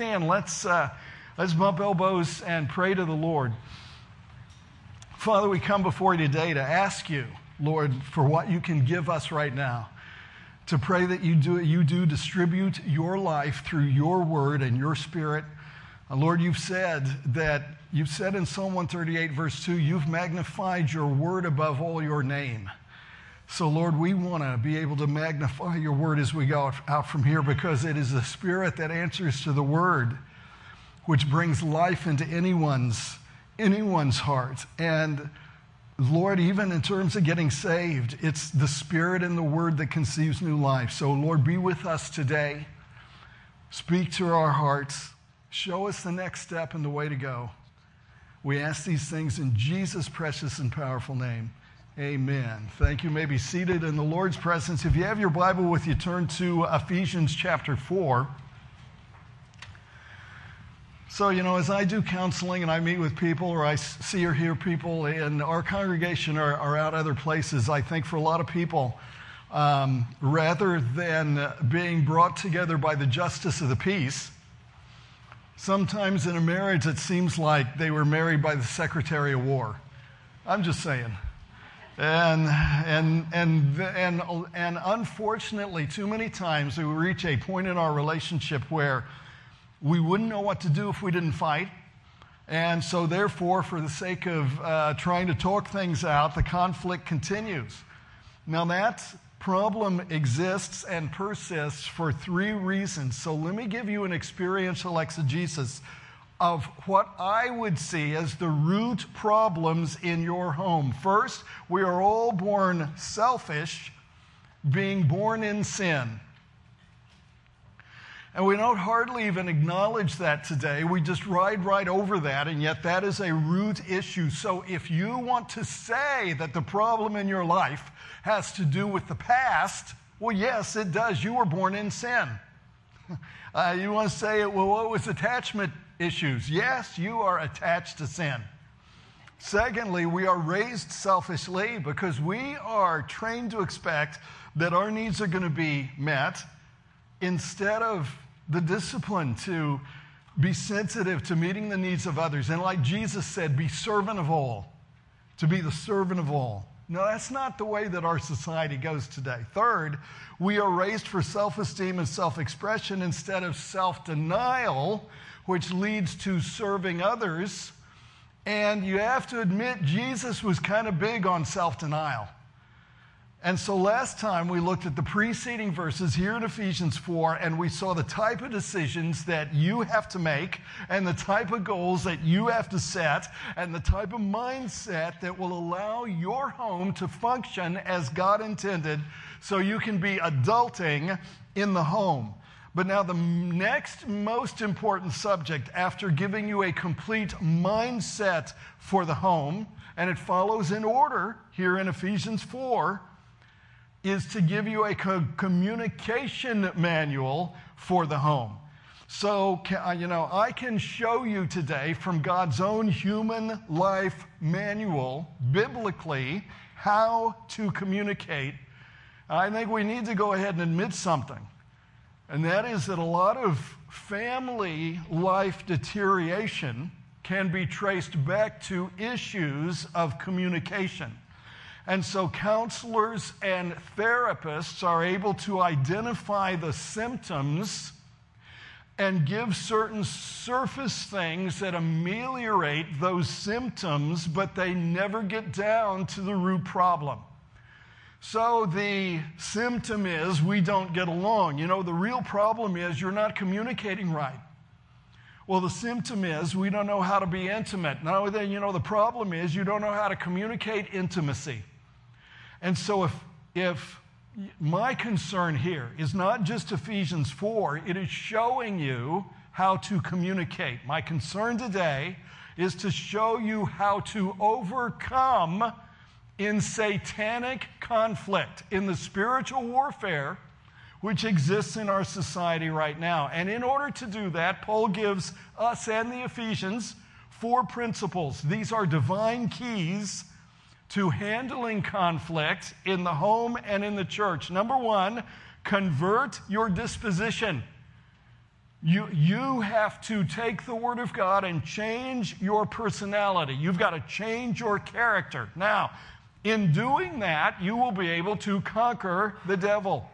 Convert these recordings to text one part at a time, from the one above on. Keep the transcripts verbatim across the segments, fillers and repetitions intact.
stand. Let's, uh, let's bump elbows and pray to the Lord. Father, we come before you today to ask you, Lord, for what you can give us right now, to pray that you do, you do distribute your life through your word and your spirit. Uh, Lord, you've said that, you've said in Psalm one thirty-eight, verse two, you've magnified your word above all your name. So, Lord, we want to be able to magnify your word as we go out from here, because it is the spirit that answers to the word, which brings life into anyone's, anyone's heart. And, Lord, even in terms of getting saved, it's the spirit and the word that conceives new life. So, Lord, be with us today. Speak to our hearts. Show us the next step and the way to go. We ask these things in Jesus' precious and powerful name. Amen. Thank you. You may be seated in the Lord's presence. If you have your Bible with you, turn to Ephesians chapter four. So, you know, as I do counseling and I meet with people, or I see or hear people in our congregation or, or out other places, I think for a lot of people, um, rather than being brought together by the justice of the peace, sometimes in a marriage it seems like they were married by the Secretary of War. I'm just saying. And and and and and unfortunately, too many times we reach a point in our relationship where we wouldn't know what to do if we didn't fight, and so therefore, for the sake of uh, trying to talk things out, the conflict continues. Now that problem exists and persists for three reasons. So let me give you an experiential exegesis of what I would see as the root problems in your home. First, we are all born selfish, being born in sin. And we don't hardly even acknowledge that today. We just ride right over that, and yet that is a root issue. So if you want to say that the problem in your life has to do with the past, well, yes, it does. You were born in sin. Uh, you want to say, well, what was attachment issues? Yes, you are attached to sin. Secondly, we are raised selfishly because we are trained to expect that our needs are going to be met instead of the discipline to be sensitive to meeting the needs of others. And like Jesus said, be servant of all, to be the servant of all. No, that's not the way that our society goes today. Third, we are raised for self-esteem and self-expression instead of self-denial, which leads to serving others. And you have to admit, Jesus was kind of big on self-denial. And so last time we looked at the preceding verses here in Ephesians four, and we saw the type of decisions that you have to make, and the type of goals that you have to set, and the type of mindset that will allow your home to function as God intended, so you can be adulting in the home. But now the next most important subject, after giving you a complete mindset for the home, and it follows in order here in Ephesians four, is to give you a co- communication manual for the home. So, you know, I can show you today from God's own human life manual, biblically, how to communicate. I think we need to go ahead and admit something. And that is that a lot of family life deterioration can be traced back to issues of communication. And so counselors and therapists are able to identify the symptoms and give certain surface things that ameliorate those symptoms, but they never get down to the root problem. So the symptom is we don't get along. You know, the real problem is you're not communicating right. Well, the symptom is we don't know how to be intimate. No, then, you know, the problem is you don't know how to communicate intimacy. And so if, if my concern here is not just Ephesians four, it is showing you how to communicate. My concern today is to show you how to overcome in satanic conflict, in the spiritual warfare which exists in our society right now. And in order to do that, Paul gives us and the Ephesians four principles. These are divine keys to handling conflict in the home and in the church. Number one, convert your disposition. You, you have to take the Word of God and change your personality. You've got to change your character. Now, in doing that, you will be able to conquer the devil.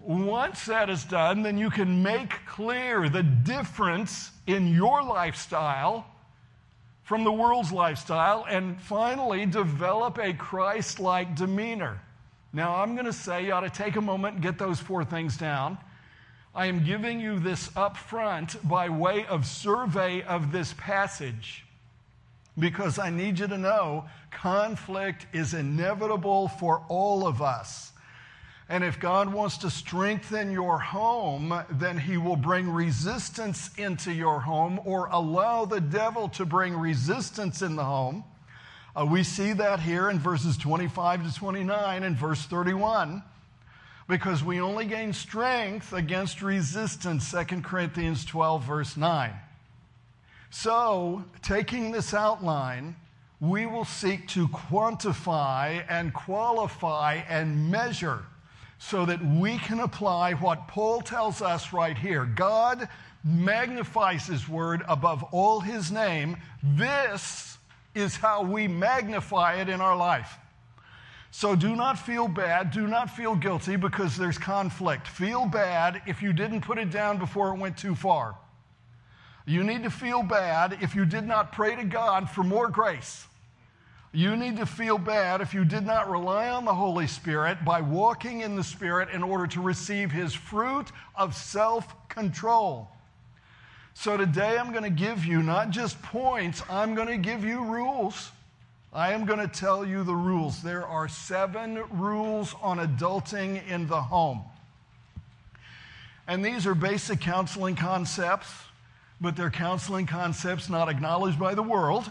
Once that is done, then you can make clear the difference in your lifestyle from the world's lifestyle and finally develop a Christ-like demeanor. Now, I'm going to say you ought to take a moment and get those four things down. I am giving you this up front by way of survey of this passage because I need you to know conflict is inevitable for all of us. And if God wants to strengthen your home, then he will bring resistance into your home or allow the devil to bring resistance in the home. Uh, we see that here in verses twenty-five to twenty-nine and verse thirty-one. Because we only gain strength against resistance, Second Corinthians twelve, verse nine. So, taking this outline, we will seek to quantify and qualify and measure so that we can apply what Paul tells us right here. God magnifies his word above all his name. This is how we magnify it in our life. So do not feel bad, do not feel guilty because there's conflict. Feel bad if you didn't put it down before it went too far. You need to feel bad if you did not pray to God for more grace. You need to feel bad if you did not rely on the Holy Spirit by walking in the Spirit in order to receive his fruit of self-control. So today I'm going to give you not just points, I'm going to give you rules. I am going to tell you the rules. There are seven rules on adulting in the home. And these are basic counseling concepts, but they're counseling concepts not acknowledged by the world.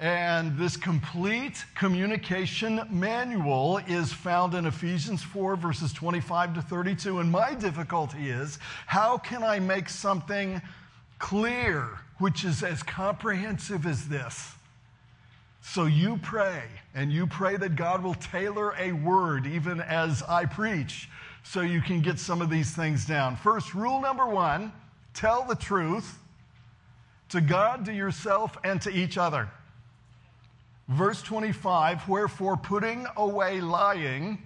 And this complete communication manual is found in Ephesians four, verses twenty-five to thirty-two. And my difficulty is, how can I make something clear, which is as comprehensive as this? So you pray, and you pray that God will tailor a word even as I preach so you can get some of these things down. First, rule number one, tell the truth to God, to yourself, and to each other. Verse twenty-five, wherefore putting away lying.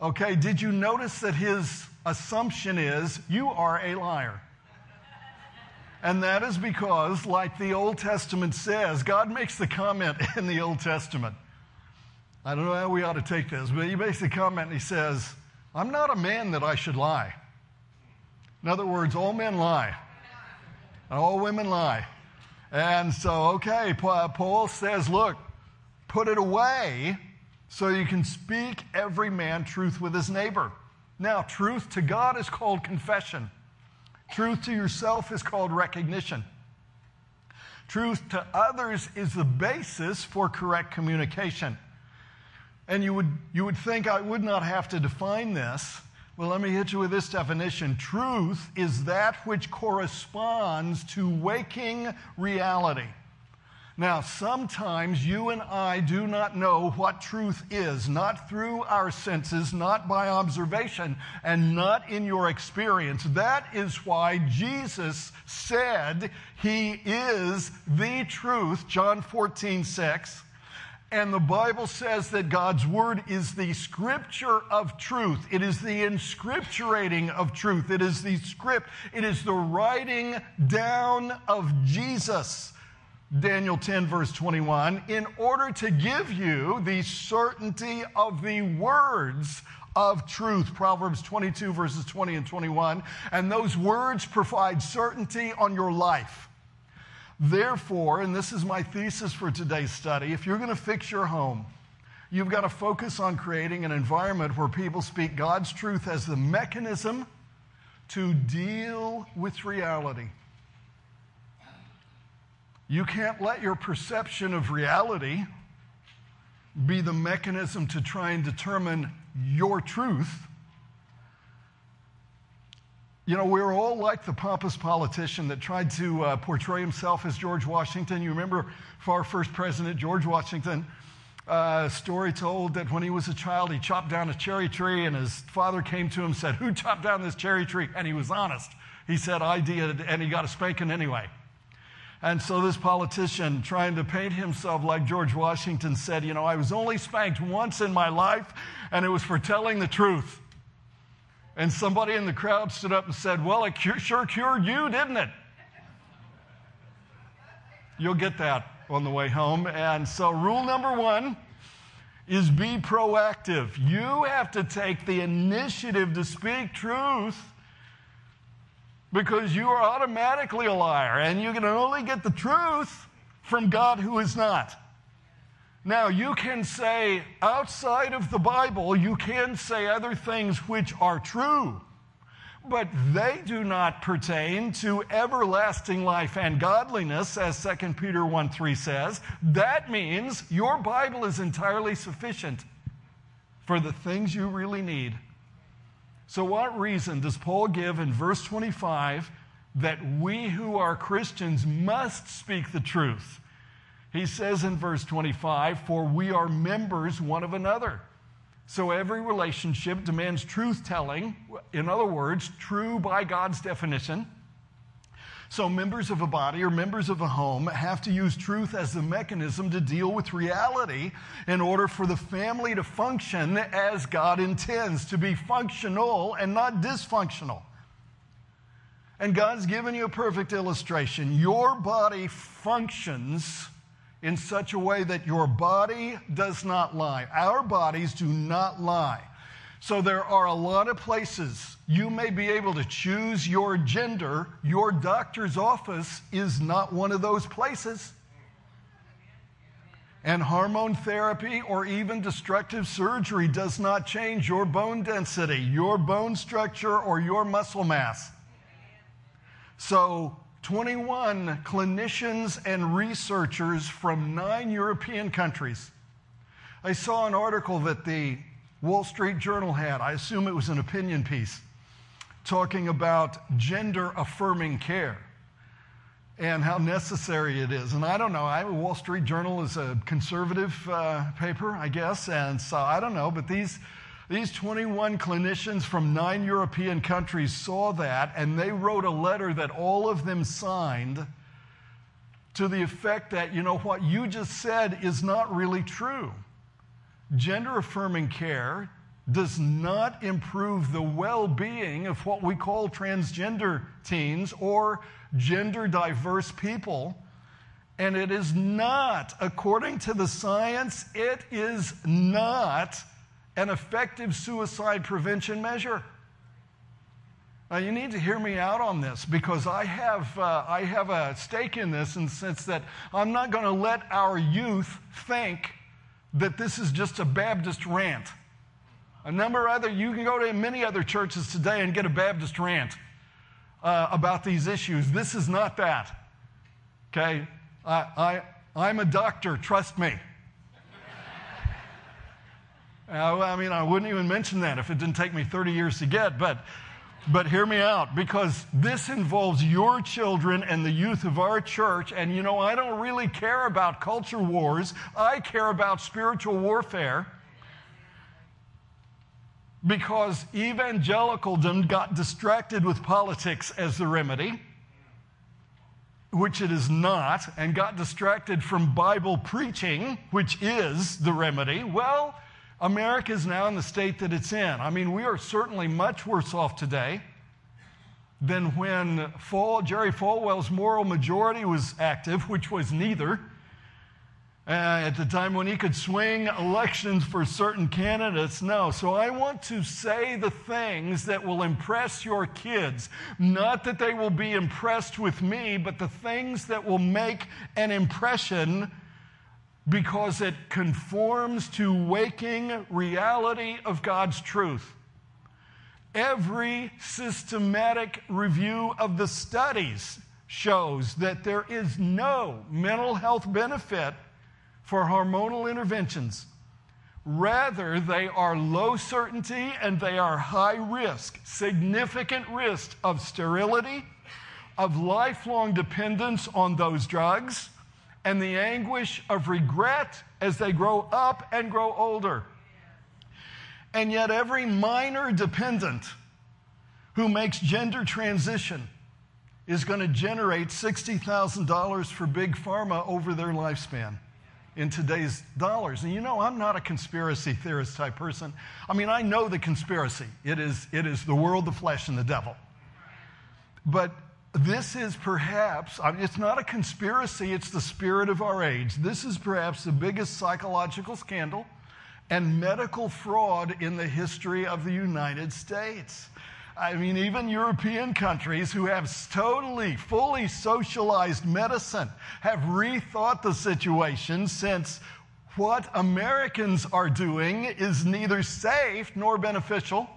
Okay, did you notice that his assumption is you are a liar? And that is because, like the Old Testament says, God makes the comment in the Old Testament. I don't know how we ought to take this, but he makes the comment and he says, I'm not a man that I should lie. In other words, all men lie. And all women lie. And so, okay, Paul says, look, put it away so you can speak every man truth with his neighbor. Now, truth to God is called confession. Truth to yourself is called recognition. Truth to others is the basis for correct communication. And you would, you would think I would not have to define this. Well, let me hit you with this definition. Truth is that which corresponds to waking reality. Now, sometimes you and I do not know what truth is, not through our senses, not by observation, and not in your experience. That is why Jesus said he is the truth, John fourteen, six. And the Bible says that God's word is the scripture of truth. It is the inscripturating of truth. It is the script. It is the writing down of Jesus. Daniel ten, verse twenty-one, in order to give you the certainty of the words of truth, Proverbs twenty-two, verses twenty and twenty-one, and those words provide certainty on your life. Therefore, and this is my thesis for today's study, if you're going to fix your home, you've got to focus on creating an environment where people speak God's truth as the mechanism to deal with reality. You can't let your perception of reality be the mechanism to try and determine your truth. You know, we're all like the pompous politician that tried to uh, portray himself as George Washington. You remember our first president, George Washington, uh, story told that when he was a child, he chopped down a cherry tree, and his father came to him and said, "Who chopped down this cherry tree?" And he was honest. He said, "I did," and he got a spanking anyway. And so this politician, trying to paint himself like George Washington, said, you know, "I was only spanked once in my life, and it was for telling the truth." And somebody in the crowd stood up and said, "Well, it cure, sure cured you, didn't it?" You'll get that on the way home. And so rule number one is be proactive. You have to take the initiative to speak truth, because you are automatically a liar, and you can only get the truth from God, who is not. Now, you can say outside of the Bible, you can say other things which are true, but they do not pertain to everlasting life and godliness, as Second Peter one three says. That means your Bible is entirely sufficient for the things you really need. So what reason does Paul give in verse twenty-five that we who are Christians must speak the truth? He says in verse twenty-five, "For we are members one of another." So every relationship demands truth-telling, in other words, true by God's definition. So members of a body or members of a home have to use truth as the mechanism to deal with reality in order for the family to function as God intends, to be functional and not dysfunctional. And God's given you a perfect illustration. Your body functions in such a way that your body does not lie. Our bodies do not lie. So there are a lot of places you may be able to choose your gender. Your doctor's office is not one of those places. And hormone therapy or even destructive surgery does not change your bone density, your bone structure, or your muscle mass. So twenty-one clinicians and researchers from nine European countries. I saw an article that the Wall Street Journal had, I assume it was an opinion piece, talking about gender-affirming care and how necessary it is. And I don't know, I, Wall Street Journal is a conservative uh, paper, I guess, and so I don't know, but these, these twenty-one clinicians from nine European countries saw that, and they wrote a letter that all of them signed to the effect that, you know, what you just said is not really true. Gender-affirming care does not improve the well-being of what we call transgender teens or gender-diverse people, and it is not, according to the science, it is not an effective suicide prevention measure. Now, you need to hear me out on this, because I have, uh, I have a stake in this, in the sense that I'm not going to let our youth think that this is just a Baptist rant. A number of other, you can go to many other churches today and get a Baptist rant uh, about these issues. This is not that. Okay? I, I, I'm a doctor, trust me. uh, I mean, I wouldn't even mention that if it didn't take me thirty years to get, but, but hear me out, because this involves your children and the youth of our church. And, you know, I don't really care about culture wars. I care about spiritual warfare, because evangelicalism got distracted with politics as the remedy, which it is not, and got distracted from Bible preaching, which is the remedy. Well, America is now in the state that it's in. I mean, we are certainly much worse off today than when Fall, Jerry Falwell's moral majority was active, which was neither. Uh, at the time when he could swing elections for certain candidates, no. So I want to say the things that will impress your kids. Not that they will be impressed with me, but the things that will make an impression, because it conforms to waking reality of God's truth. Every systematic review of the studies shows that there is no mental health benefit for hormonal interventions. Rather, they are low certainty and they are high risk, significant risk of sterility, of lifelong dependence on those drugs, and the anguish of regret as they grow up and grow older. And yet every minor dependent who makes gender transition is going to generate sixty thousand dollars for Big Pharma over their lifespan in today's dollars. And you know, I'm not a conspiracy theorist type person. I mean, I know the conspiracy. It is, it is the world, the flesh, and the devil. But this is perhaps, I mean, it's not a conspiracy, it's the spirit of our age. This is perhaps the biggest psychological scandal and medical fraud in the history of the United States. I mean, even European countries who have totally, fully socialized medicine have rethought the situation, since what Americans are doing is neither safe nor beneficial,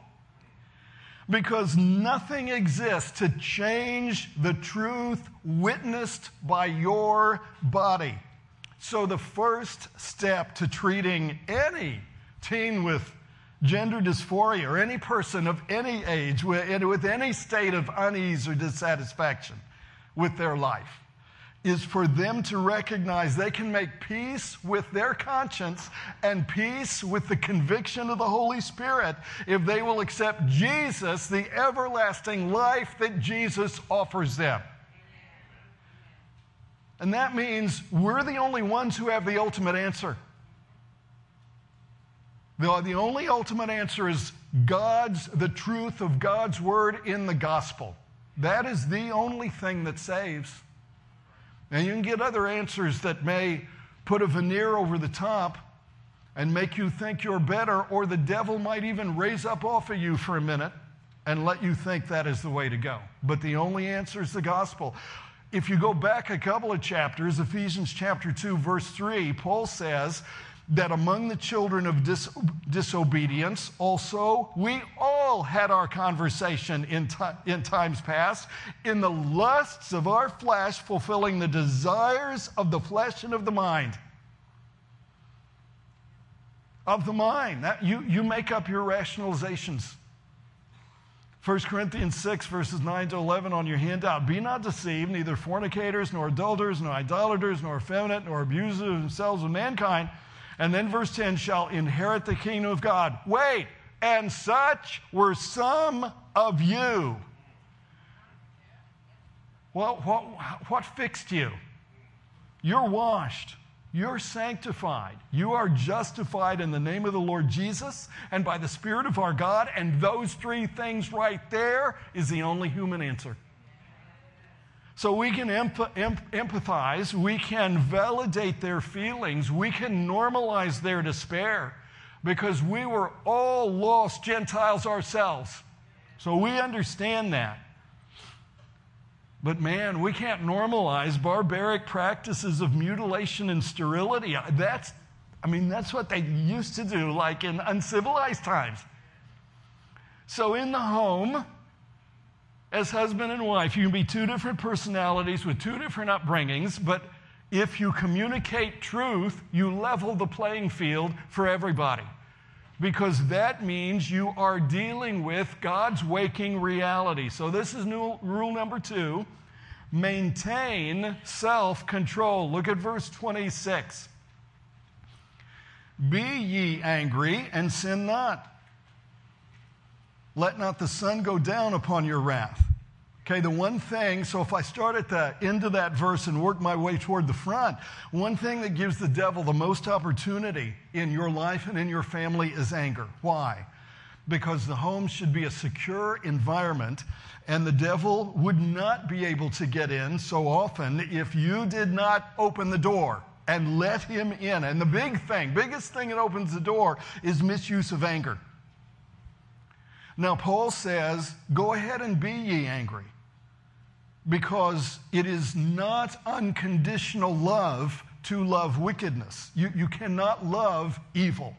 because nothing exists to change the truth witnessed by your body. So the first step to treating any teen with gender dysphoria, or any person of any age with any state of unease or dissatisfaction with their life, is for them to recognize they can make peace with their conscience and peace with the conviction of the Holy Spirit if they will accept Jesus, the everlasting life that Jesus offers them. And that means we're the only ones who have the ultimate answer. The, the only ultimate answer is God's, the truth of God's word in the gospel. That is the only thing that saves. And you can get other answers that may put a veneer over the top and make you think you're better, or the devil might even raise up off of you for a minute and let you think that is the way to go. But the only answer is the gospel. If you go back a couple of chapters, Ephesians chapter two, verse three, Paul says that among the children of dis- disobedience also we all had our conversation in, t- in times past, in the lusts of our flesh, fulfilling the desires of the flesh and of the mind. Of the mind. That, you, you make up your rationalizations. First Corinthians six, verses nine to eleven on your handout. Be not deceived, neither fornicators, nor adulterers, nor idolaters, nor effeminate, nor abusers of themselves with mankind. And then verse ten, shall inherit the kingdom of God. Wait, and such were some of you. Well, what, what fixed you? You're washed. You're sanctified. You are justified in the name of the Lord Jesus and by the Spirit of our God. And those three things right there is the only human answer. So we can empathize, we can validate their feelings, we can normalize their despair, because we were all lost Gentiles ourselves. So we understand that. But man, we can't normalize barbaric practices of mutilation and sterility. That's, I mean, that's what they used to do, like in uncivilized times. So in the home, as husband and wife, you can be two different personalities with two different upbringings, but if you communicate truth, you level the playing field for everybody, because that means you are dealing with God's waking reality. So this is new, rule number two, maintain self-control. Look at verse twenty-six. Be ye angry and sin not. Let not the sun go down upon your wrath. Okay, the one thing, so if I start at the end of that verse and work my way toward the front, one thing that gives the devil the most opportunity in your life and in your family is anger. Why? Because the home should be a secure environment, and the devil would not be able to get in so often if you did not open the door and let him in. And the big thing, biggest thing that opens the door is misuse of anger. Now, Paul says, go ahead and be ye angry, because it is not unconditional love to love wickedness. You, you cannot love evil.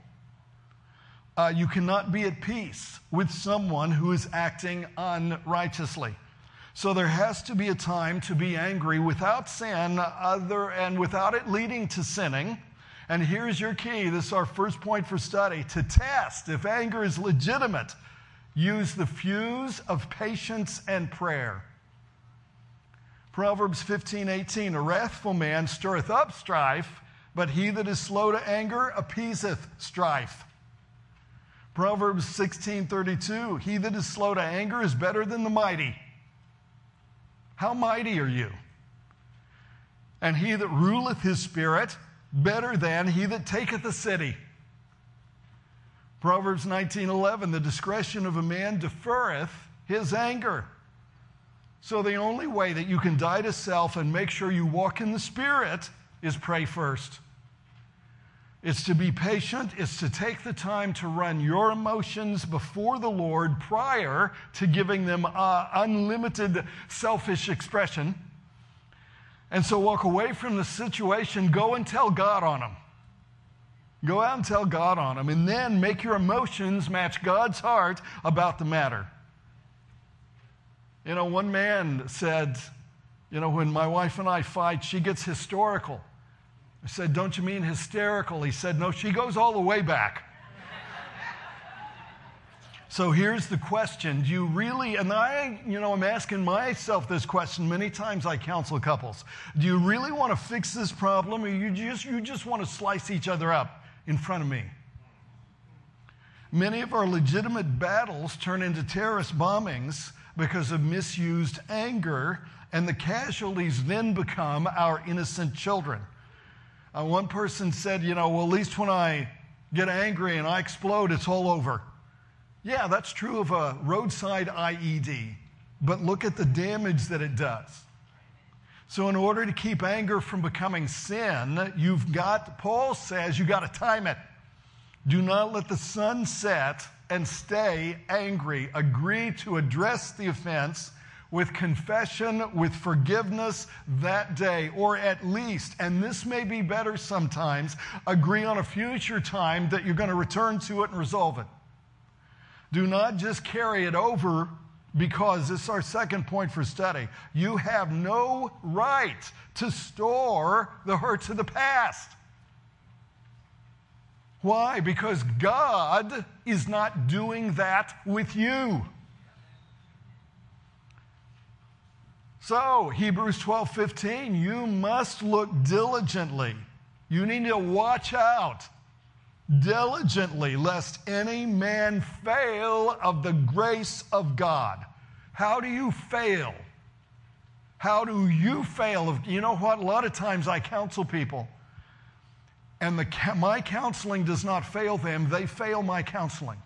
Uh, you cannot be at peace with someone who is acting unrighteously. So there has to be a time to be angry without sin, other and without it leading to sinning. And here's your key. This is our first point for study. To test if anger is legitimate, use the fuse of patience and prayer. Proverbs fifteen eighteen, a wrathful man stirreth up strife, but he that is slow to anger appeaseth strife. Proverbs sixteen thirty-two, he that is slow to anger is better than the mighty. How mighty are you? And he that ruleth his spirit better than he that taketh a city. Proverbs nineteen eleven, the discretion of a man deferreth his anger. So the only way that you can die to self and make sure you walk in the Spirit is pray first. It's to be patient. It's to take the time to run your emotions before the Lord prior to giving them uh, unlimited selfish expression. And so walk away from the situation. Go and tell God on them. Go out and tell God on them. And then make your emotions match God's heart about the matter. You know, one man said, you know, when my wife and I fight, she gets historical. I said, don't you mean hysterical? He said, no, she goes all the way back. So here's the question. Do you really, and I, you know, I'm asking myself this question many times I counsel couples. Do you really want to fix this problem, or you just, you just want to slice each other up in front of me? Many of our legitimate battles turn into terrorist bombings because of misused anger, and the casualties then become our innocent children. Uh, one person said, you know, well, at least when I get angry and I explode, it's all over. Yeah, that's true of a roadside I E D, but look at the damage that it does. So in order to keep anger from becoming sin, you've got, Paul says, you've got to time it. Do not let the sun set and stay angry. Agree to address the offense with confession, with forgiveness that day, or at least, and this may be better sometimes, agree on a future time that you're going to return to it and resolve it. Do not just carry it over, because this is our second point for study. You have no right to store the hurts of the past. Why? Because God is not doing that with you. So, Hebrews twelve fifteen, you must look diligently. You need to watch out diligently, lest any man fail of the grace of God. How do you fail? How do you fail? You know what? A lot of times I counsel people, and the, my counseling does not fail them. They fail my counseling.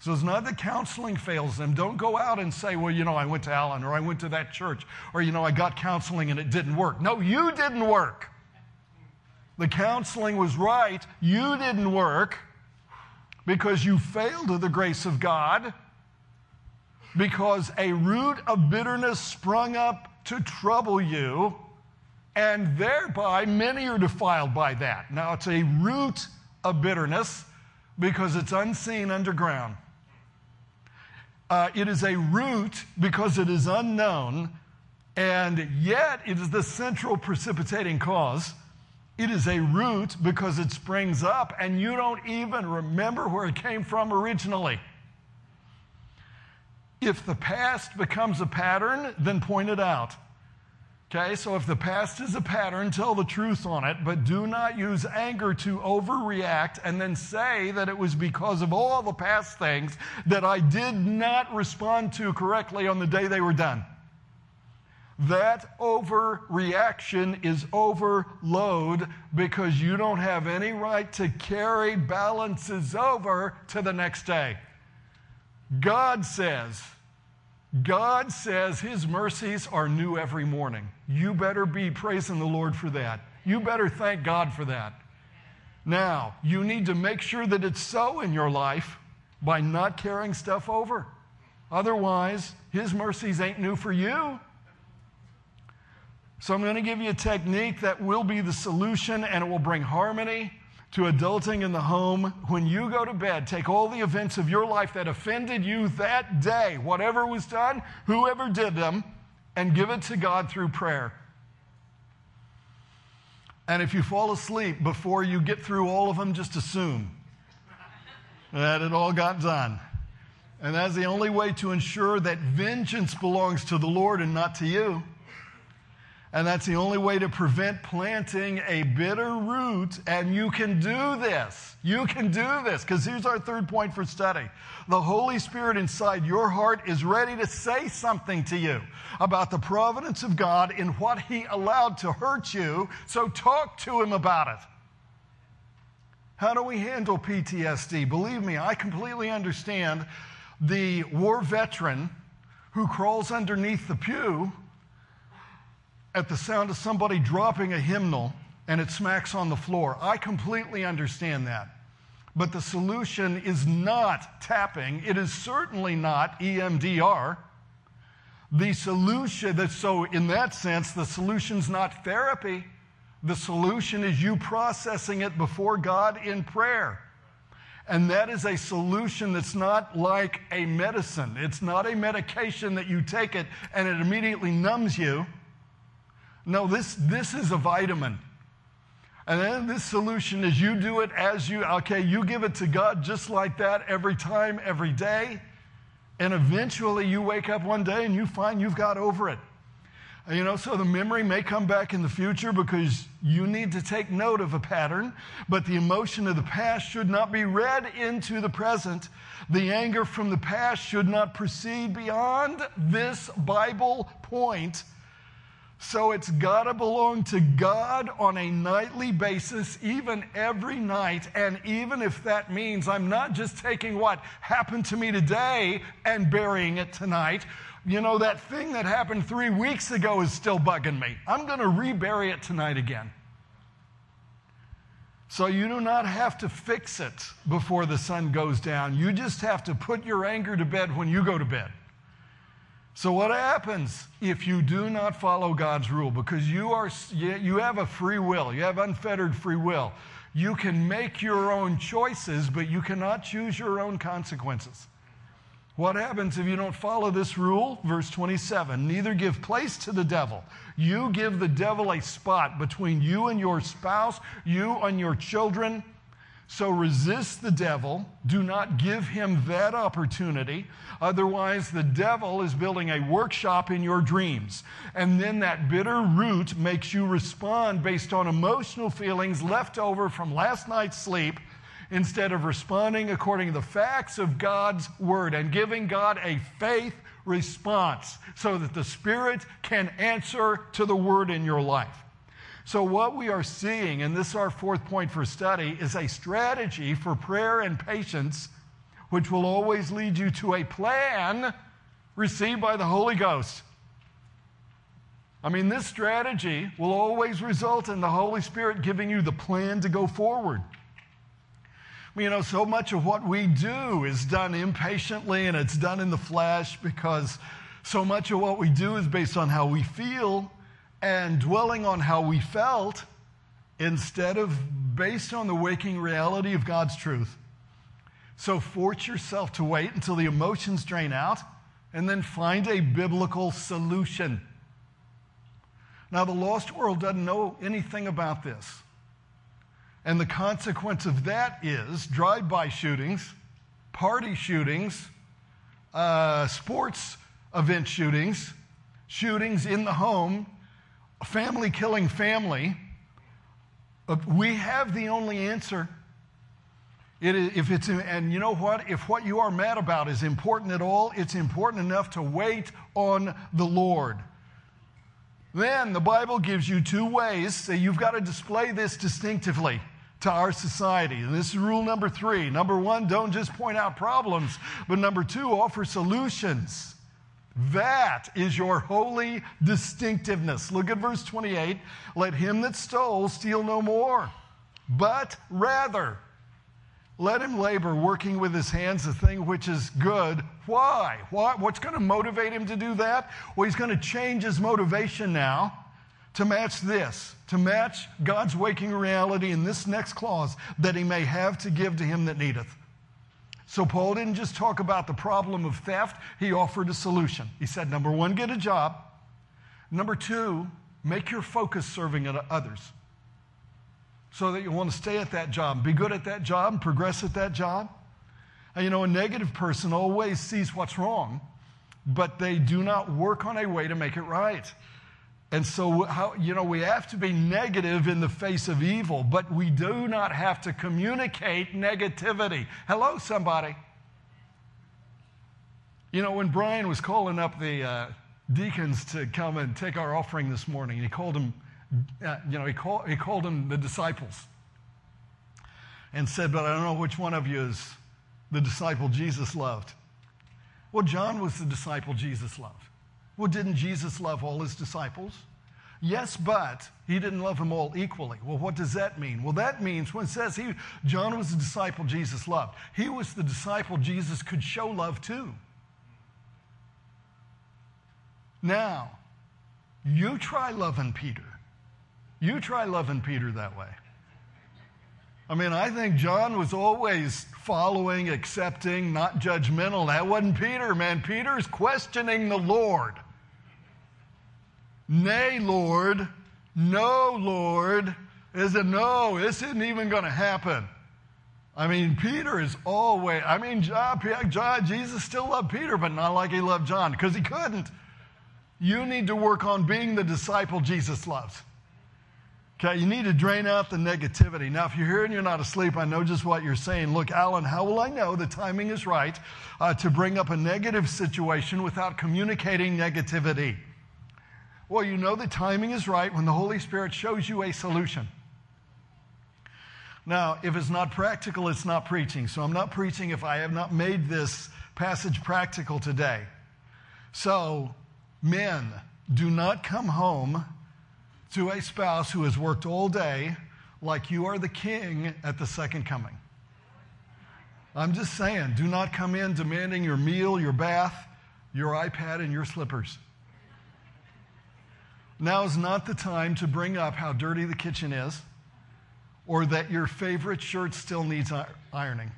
So it's not that counseling fails them. Don't go out and say, well, you know, I went to Allen, or I went to that church, or, you know, I got counseling and it didn't work. No, you didn't work. The counseling was right. You didn't work because you failed to the grace of God, because a root of bitterness sprung up to trouble you, and thereby many are defiled by that. Now, it's a root of bitterness because it's unseen underground. Uh, it is a root because it is unknown, and yet it is the central precipitating cause. It is a root because it springs up, and you don't even remember where it came from originally. If the past becomes a pattern, then point it out. Okay, so if the past is a pattern, tell the truth on it, but do not use anger to overreact and then say that it was because of all the past things that I did not respond to correctly on the day they were done. That overreaction is overload, because you don't have any right to carry balances over to the next day. God says, God says his mercies are new every morning. You better be praising the Lord for that. You better thank God for that. Now, you need to make sure that it's so in your life by not carrying stuff over. Otherwise, his mercies ain't new for you. So I'm going to give you a technique that will be the solution, and it will bring harmony to adulting in the home. When you go to bed, take all the events of your life that offended you that day, whatever was done, whoever did them, and give it to God through prayer. And if you fall asleep before you get through all of them, just assume that it all got done. And that's the only way to ensure that vengeance belongs to the Lord and not to you. And that's the only way to prevent planting a bitter root. And you can do this. You can do this. Because here's our third point for study. The Holy Spirit inside your heart is ready to say something to you about the providence of God in what he allowed to hurt you. So talk to him about it. How do we handle P T S D? Believe me, I completely understand the war veteran who crawls underneath the pew at the sound of somebody dropping a hymnal and it smacks on the floor. I completely understand that. But the solution is not tapping. It is certainly not E M D R. The solution, that, so in that sense, the solution's not therapy. The solution is you processing it before God in prayer. And that is a solution that's not like a medicine. It's not a medication that you take it and it immediately numbs you. No, this, this is a vitamin. And then this solution is you do it as you, okay, you give it to God just like that every time, every day. And eventually you wake up one day and you find you've got over it. You know, so the memory may come back in the future because you need to take note of a pattern, but the emotion of the past should not be read into the present. The anger from the past should not proceed beyond this Bible point. So it's got to belong to God on a nightly basis, even every night. And even if that means I'm not just taking what happened to me today and burying it tonight. You know, that thing that happened three weeks ago is still bugging me. I'm going to rebury it tonight again. So you do not have to fix it before the sun goes down. You just have to put your anger to bed when you go to bed. So what happens if you do not follow God's rule? Because you are you have a free will. You have unfettered free will. You can make your own choices, but you cannot choose your own consequences. What happens if you don't follow this rule? Verse twenty-seven, neither give place to the devil. You give the devil a spot between you and your spouse, you and your children. So resist the devil. Do not give him that opportunity. Otherwise, the devil is building a workshop in your dreams. And then that bitter root makes you respond based on emotional feelings left over from last night's sleep instead of responding according to the facts of God's word and giving God a faith response so that the Spirit can answer to the word in your life. So what we are seeing, and this is our fourth point for study, is a strategy for prayer and patience, which will always lead you to a plan received by the Holy Ghost. I mean, this strategy will always result in the Holy Spirit giving you the plan to go forward. You know, so much of what we do is done impatiently and it's done in the flesh because so much of what we do is based on how we feel and dwelling on how we felt instead of based on the waking reality of God's truth. So force yourself to wait until the emotions drain out and then find a biblical solution. Now, the lost world doesn't know anything about this. And the consequence of that is drive-by shootings, party shootings, uh, sports event shootings, shootings in the home, family killing family. We have the only answer. It is, if it's, and you know what? If what you are mad about is important at all, it's important enough to wait on the Lord. Then the Bible gives you two ways. So you've got to display this distinctively to our society. This is rule number three. Number one, don't just point out problems, but number two, offer solutions. That is your holy distinctiveness. Look at verse twenty-eight. Let him that stole steal no more, but rather let him labor, working with his hands the thing which is good. Why? Why? What's going to motivate him to do that? Well, he's going to change his motivation now to match this, to match God's waking reality in this next clause, that he may have to give to him that needeth. So Paul didn't just talk about the problem of theft. He offered a solution. He said, number one, get a job. Number two, make your focus serving others so that you want to stay at that job, be good at that job, progress at that job. And, you know, a negative person always sees what's wrong, but they do not work on a way to make it right. And so, how, you know, we have to be negative in the face of evil, but we do not have to communicate negativity. Hello, somebody. You know, when Brian was calling up the uh, deacons to come and take our offering this morning, he called them, uh, you know, he, call, he called them the disciples and said, but I don't know which one of you is the disciple Jesus loved. Well, John was the disciple Jesus loved. Well, didn't Jesus love all his disciples? Yes, but he didn't love them all equally. Well, what does that mean? Well, that means when it says he, John was the disciple Jesus loved, he was the disciple Jesus could show love to. Now, you try loving Peter. You try loving Peter that way. I mean, I think John was always following, accepting, not judgmental. That wasn't Peter, man. Peter's questioning the Lord. Nay, Lord. No, Lord. Is it no? This isn't even going to happen. I mean, Peter is always, I mean, John, John, Jesus still loved Peter, but not like he loved John, because he couldn't. You need to work on being the disciple Jesus loves. Okay, you need to drain out the negativity. Now, if you're here and you're not asleep, I know just what you're saying. Look, Alan, how will I know the timing is right uh, to bring up a negative situation without communicating negativity? Well, you know the timing is right when the Holy Spirit shows you a solution. Now, if it's not practical, it's not preaching. So I'm not preaching if I have not made this passage practical today. So, men, do not come home to a spouse who has worked all day like you are the king at the second coming. I'm just saying, do not come in demanding your meal, your bath, your iPad, and your slippers. Now is not the time to bring up how dirty the kitchen is or that your favorite shirt still needs ironing.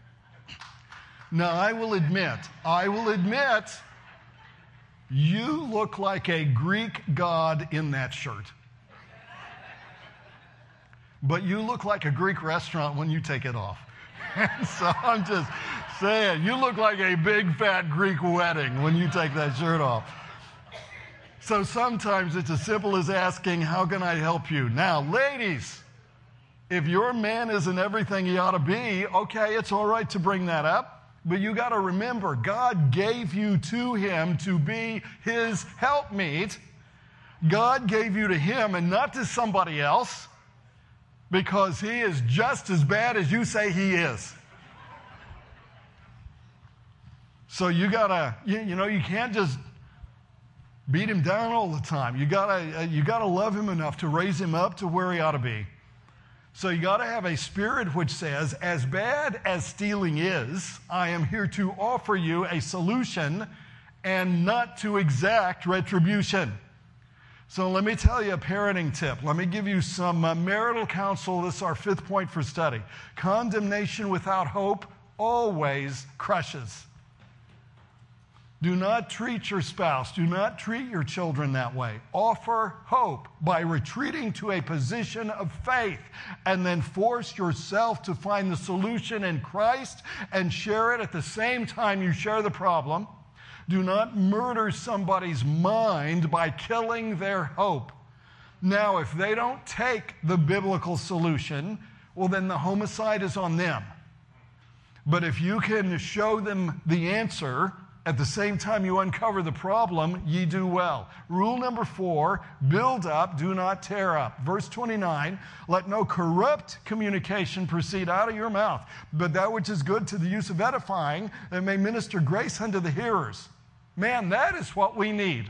Now, I will admit, I will admit, you look like a Greek god in that shirt. But you look like a Greek restaurant when you take it off. And so I'm just saying, you look like a big, fat Greek wedding when you take that shirt off. So sometimes it's as simple as asking, how can I help you? Now, ladies, if your man isn't everything he ought to be, okay, it's all right to bring that up. But you got to remember, God gave you to him to be his helpmeet. God gave you to him and not to somebody else. Because he is just as bad as you say he is. So you gotta, you, you know, you can't just beat him down all the time. You gotta, you gotta love him enough to raise him up to where he ought to be. So you gotta have a spirit which says, as bad as stealing is, I am here to offer you a solution and not to exact retribution. So let me tell you a parenting tip. Let me give you some uh, marital counsel. This is our fifth point for study. Condemnation without hope always crushes. Do not treat your spouse. Do not treat your children that way. Offer hope by retreating to a position of faith and then force yourself to find the solution in Christ and share it at the same time you share the problem. Do not murder somebody's mind by killing their hope. Now, if they don't take the biblical solution, well, then the homicide is on them. But if you can show them the answer at the same time you uncover the problem, ye do well. Rule number four, build up, do not tear up. Verse twenty-nine, let no corrupt communication proceed out of your mouth, but that which is good to the use of edifying, that may minister grace unto the hearers. Man, that is what we need.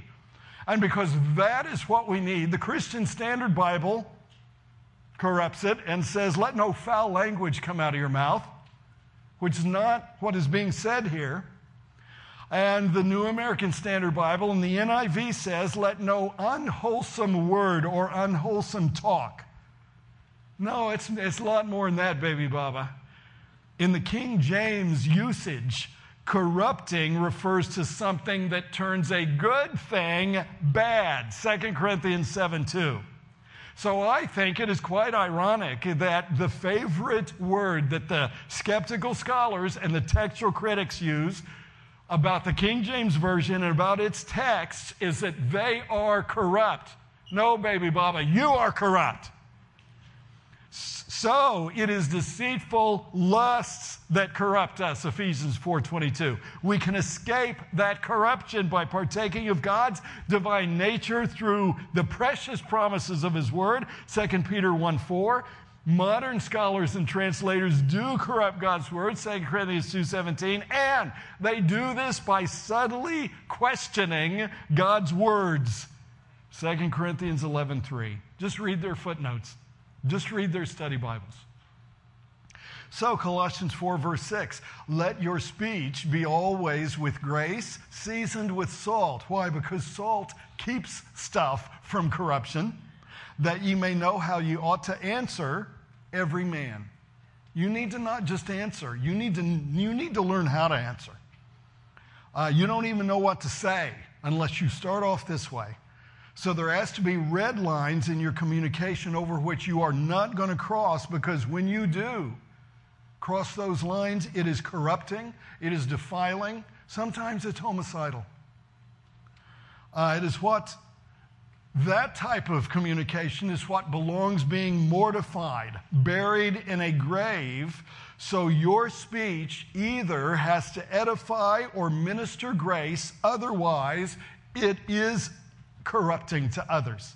And because that is what we need, the Christian Standard Bible corrupts it and says, let no foul language come out of your mouth, which is not what is being said here. And the New American Standard Bible and the N I V says, let no unwholesome word or unwholesome talk. No, it's, it's a lot more than that, baby baba. In the King James usage, corrupting refers to something that turns a good thing bad, Second Corinthians seven two. So I think it is quite ironic that the favorite word that the skeptical scholars and the textual critics use about the King James Version and about its text is that they are corrupt. No, baby Baba, you are corrupt. So it is deceitful lusts that corrupt us, Ephesians four twenty-two. We can escape that corruption by partaking of God's divine nature through the precious promises of his word, Second Peter one four. Modern scholars and translators do corrupt God's word, Second Corinthians two seventeen, and they do this by subtly questioning God's words, Second Corinthians eleven three. Just read their footnotes. Just read their study Bibles. So Colossians four, verse six, let your speech be always with grace, seasoned with salt. Why? Because salt keeps stuff from corruption, that ye may know how you ought to answer every man. You need to not just answer. You need to, you need to learn how to answer. Uh, you don't even know what to say unless you start off this way. So there has to be red lines in your communication over which you are not going to cross, because when you do cross those lines, it is corrupting, it is defiling, sometimes it's homicidal. Uh, it is what, that type of communication is what belongs being mortified, buried in a grave, so your speech either has to edify or minister grace, otherwise it is corrupting to others.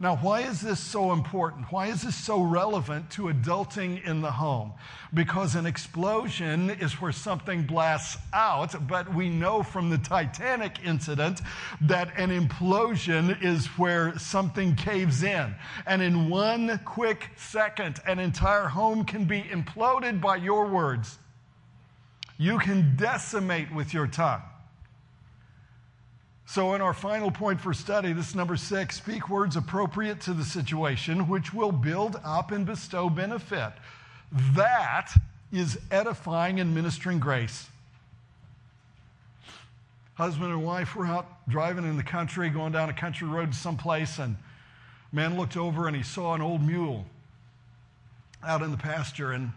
Now, why is this so important? Why is this so relevant to adulting in the home? Because an explosion is where something blasts out, but we know from the Titanic incident that an implosion is where something caves in. And in one quick second, an entire home can be imploded by your words. You can decimate with your tongue. So in our final point for study, this is number six, speak words appropriate to the situation, which will build up and bestow benefit. That is edifying and ministering grace. Husband and wife were out driving in the country, going down a country road to someplace, and man looked over and he saw an old mule out in the pasture, and,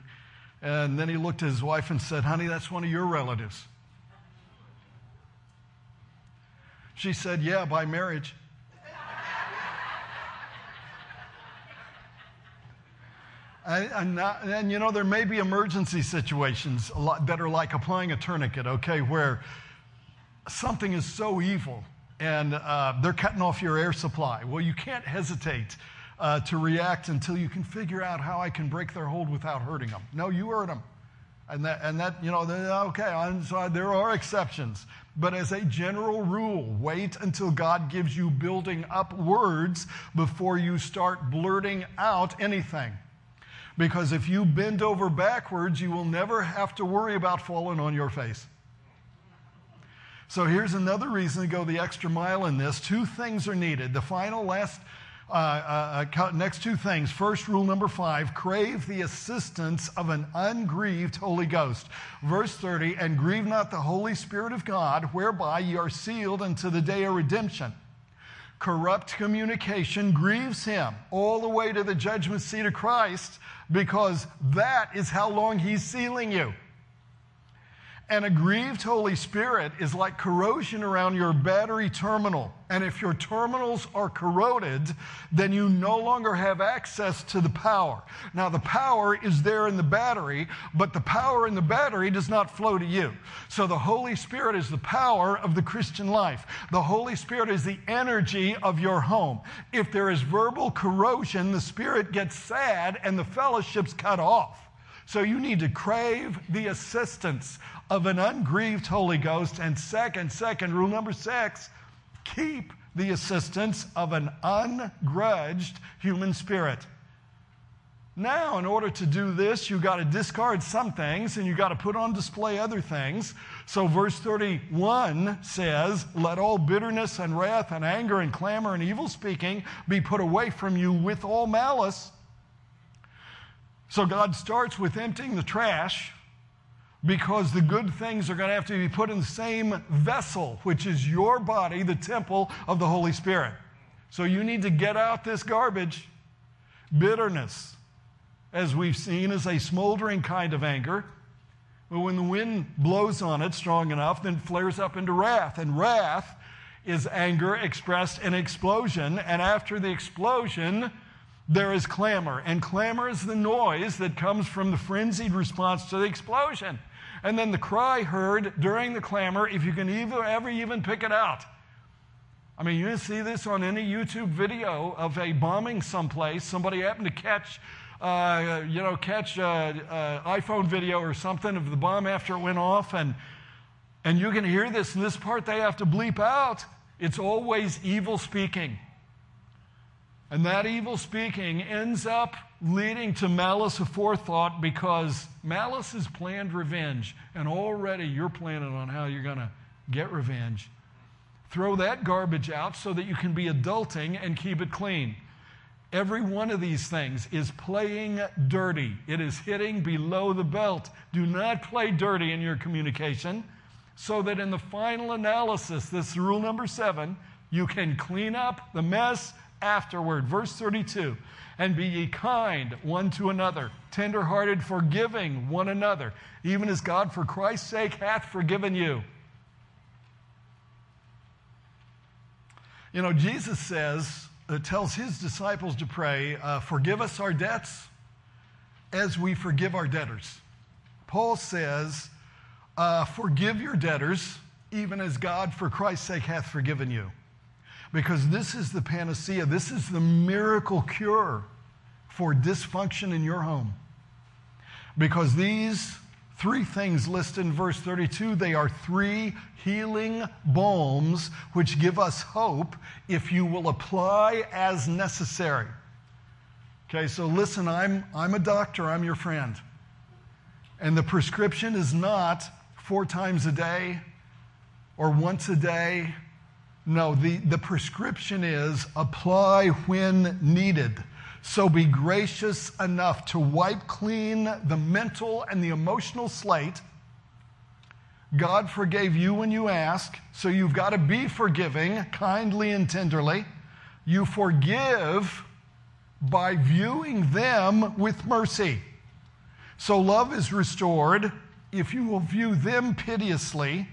and then he looked at his wife and said, honey, that's one of your relatives. She said, yeah, by marriage. I, I'm not, and, you know, there may be emergency situations a lot that are like applying a tourniquet, okay, where something is so evil and uh, they're cutting off your air supply. Well, you can't hesitate uh, to react until you can figure out how I can break their hold without hurting them. No, you hurt them. And that, and that, you know, okay, I'm sorry, there are exceptions. But as a general rule, wait until God gives you building up words before you start blurting out anything. Because if you bend over backwards, you will never have to worry about falling on your face. So here's another reason to go the extra mile in this. Two things are needed. The final, last, Uh, uh, next two things. First, rule number five, crave the assistance of an ungrieved Holy Ghost. Verse thirty, and grieve not the Holy Spirit of God, whereby ye are sealed unto the day of redemption. Corrupt communication grieves him all the way to the judgment seat of Christ, because that is how long he's sealing you. And a grieved Holy Spirit is like corrosion around your battery terminal. And if your terminals are corroded, then you no longer have access to the power. Now, the power is there in the battery, but the power in the battery does not flow to you. So the Holy Spirit is the power of the Christian life. The Holy Spirit is the energy of your home. If there is verbal corrosion, the Spirit gets sad and the fellowship's cut off. So you need to crave the assistance of an ungrieved Holy Ghost. And second, second, rule number six, keep the assistance of an ungrudged human spirit. Now, in order to do this, you got to discard some things and you got to put on display other things. So verse thirty-one says, let all bitterness and wrath and anger and clamor and evil speaking be put away from you with all malice. So God starts with emptying the trash, because the good things are going to have to be put in the same vessel, which is your body, the temple of the Holy Spirit. So you need to get out this garbage. Bitterness, as we've seen, is a smoldering kind of anger. But when the wind blows on it strong enough, then it flares up into wrath. And wrath is anger expressed in explosion, and after the explosion, there is clamor. And clamor is the noise that comes from the frenzied response to the explosion. And then the cry heard during the clamor, if you can ever, ever even pick it out. I mean, you see this on any YouTube video of a bombing someplace. Somebody happened to catch, uh, you know, catch an iPhone video or something of the bomb after it went off. And, and you can hear this. And this part they have to bleep out. It's always evil speaking. And that evil speaking ends up leading to malice aforethought, because malice is planned revenge, and already you're planning on how you're going to get revenge. Throw that garbage out so that you can be adulting and keep it clean. Every one of these things is playing dirty. It is hitting below the belt. Do not play dirty in your communication, so that in the final analysis, this is rule number seven, you can clean up the mess afterward. Verse thirty-two, and be ye kind one to another, tenderhearted, forgiving one another, even as God for Christ's sake hath forgiven you. You know, Jesus says, uh, tells his disciples to pray, uh, forgive us our debts as we forgive our debtors. Paul says, uh, forgive your debtors, even as God for Christ's sake hath forgiven you. Because this is the panacea, this is the miracle cure for dysfunction in your home. Because these three things listed in verse thirty-two, they are three healing balms which give us hope if you will apply as necessary. Okay, so listen, I'm, I'm a doctor, I'm your friend. And the prescription is not four times a day or once a day. No, the, the prescription is apply when needed. So be gracious enough to wipe clean the mental and the emotional slate. God forgave you when you ask, so you've got to be forgiving kindly and tenderly. You forgive by viewing them with mercy. So love is restored if you will view them piteously.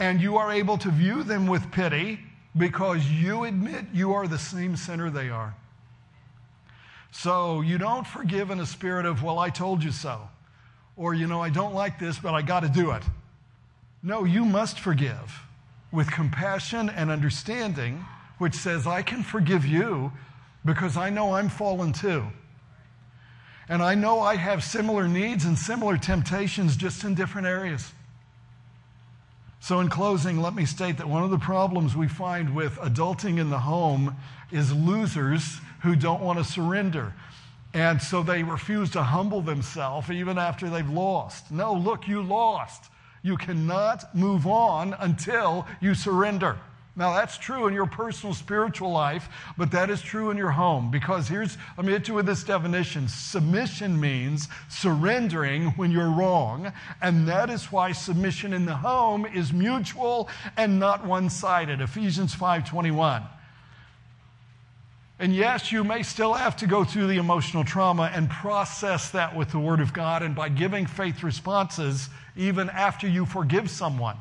And you are able to view them with pity because you admit you are the same sinner they are. So you don't forgive in a spirit of, well, I told you so. Or, you know, I don't like this, but I got to do it. No, you must forgive with compassion and understanding, which says, I can forgive you because I know I'm fallen too. And I know I have similar needs and similar temptations, just in different areas. So in closing, let me state that one of the problems we find with adulting in the home is losers who don't want to surrender. And so they refuse to humble themselves even after they've lost. No, look, you lost. You cannot move on until you surrender. Now, that's true in your personal spiritual life, but that is true in your home. Because here's, let me hit you with this definition. Submission means surrendering when you're wrong. And that is why submission in the home is mutual and not one-sided. Ephesians five twenty-one. And yes, you may still have to go through the emotional trauma and process that with the Word of God and by giving faith responses even after you forgive someone.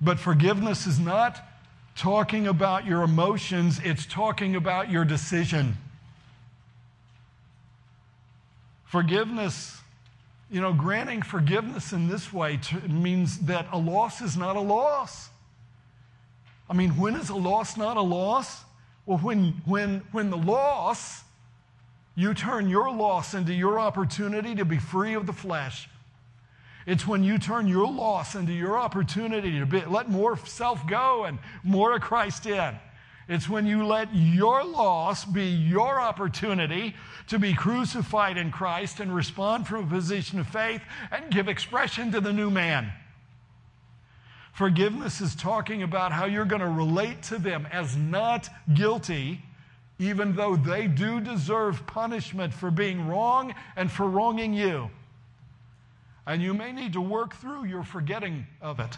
But forgiveness is not talking about your emotions, it's talking about your decision. Forgiveness, you know, granting forgiveness in this way t- means that a loss is not a loss. I mean, when is a loss not a loss? Well, when, when, when the loss, you turn your loss into your opportunity to be free of the flesh. It's when you turn your loss into your opportunity to be, let more self go and more of Christ in. It's when you let your loss be your opportunity to be crucified in Christ and respond from a position of faith and give expression to the new man. Forgiveness is talking about how you're going to relate to them as not guilty, even though they do deserve punishment for being wrong and for wronging you. And you may need to work through your forgetting of it.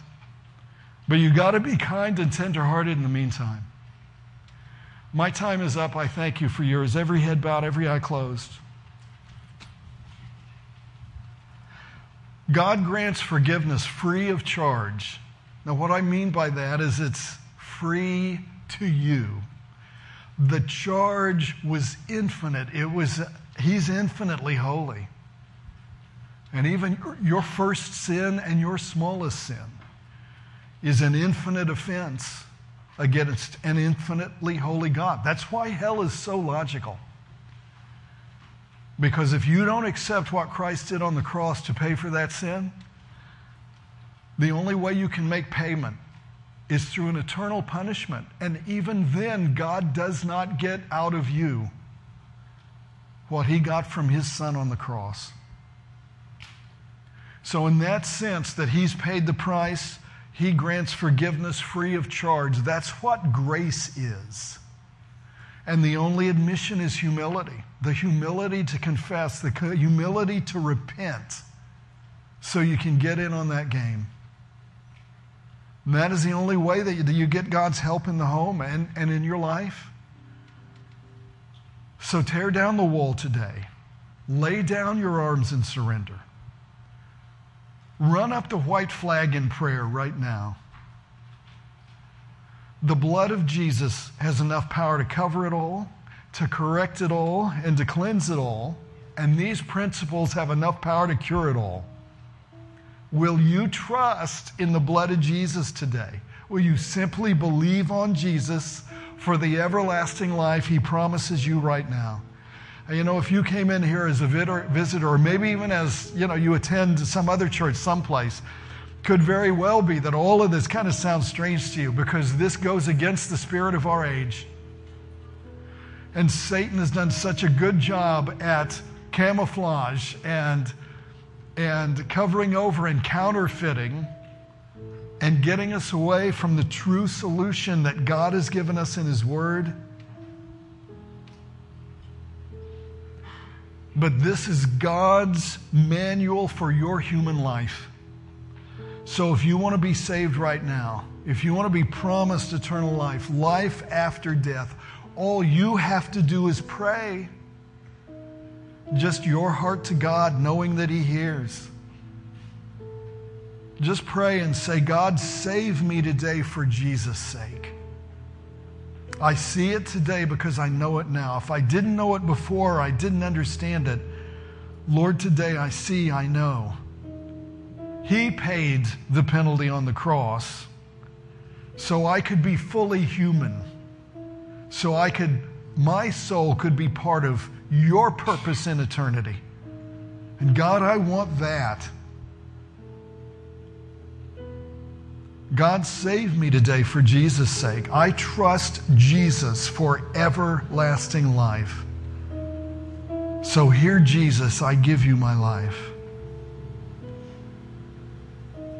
But you got to be kind and tenderhearted in the meantime. My time is up. I thank you for yours. Every head bowed, every eye closed. God grants forgiveness free of charge. Now, what I mean by that is it's free to you. The charge was infinite. It was, he's infinitely holy. And even your first sin and your smallest sin is an infinite offense against an infinitely holy God. That's why hell is so logical. Because if you don't accept what Christ did on the cross to pay for that sin, the only way you can make payment is through an eternal punishment. And even then, God does not get out of you what he got from his son on the cross. So in that sense, that he's paid the price, he grants forgiveness free of charge. That's what grace is. And the only admission is humility. The humility to confess, the humility to repent, so you can get in on that game. And that is the only way that you, that you get God's help in the home and, and in your life. So tear down the wall today. Lay down your arms and surrender. Run up the white flag in prayer right now. The blood of Jesus has enough power to cover it all, to correct it all, and to cleanse it all. And these principles have enough power to cure it all. Will you trust in the blood of Jesus today? Will you simply believe on Jesus for the everlasting life he promises you right now? You know, if you came in here as a visitor, or maybe even as, you know, you attend some other church someplace, could very well be that all of this kind of sounds strange to you because this goes against the spirit of our age. And Satan has done such a good job at camouflage and and covering over and counterfeiting and getting us away from the true solution that God has given us in his word. But this is God's manual for your human life. So if you want to be saved right now, if you want to be promised eternal life, life after death, all you have to do is pray. Just your heart to God, knowing that he hears. Just pray and say, God, save me today for Jesus' sake. I see it today because I know it now. If I didn't know it before, I didn't understand it. Lord, today I see, I know. He paid the penalty on the cross so I could be fully human, so I could, my soul could be part of your purpose in eternity. And God, I want that. God, save me today for Jesus' sake. I trust Jesus for everlasting life. So here, Jesus, I give you my life.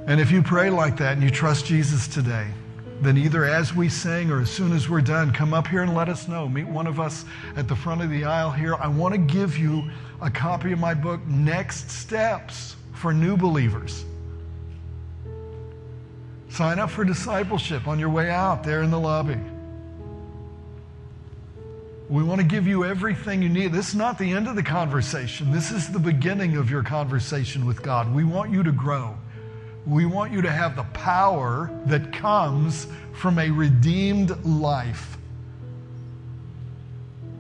And if you pray like that and you trust Jesus today, then either as we sing or as soon as we're done, come up here and let us know. Meet one of us at the front of the aisle here. I want to give you a copy of my book, Next Steps for New Believers. Sign up for discipleship on your way out there in the lobby. We want to give you everything you need. This is not the end of the conversation. This is the beginning of your conversation with God. We want you to grow. We want you to have the power that comes from a redeemed life.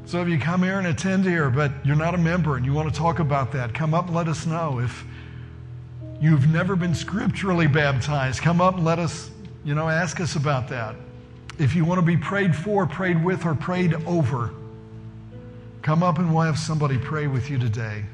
So if you come here and attend here, but you're not a member and you want to talk about that, come up and let us know. If you've never been scripturally baptized, come up and let us, you know, ask us about that. If you want to be prayed for, prayed with, or prayed over, come up and we'll have somebody pray with you today.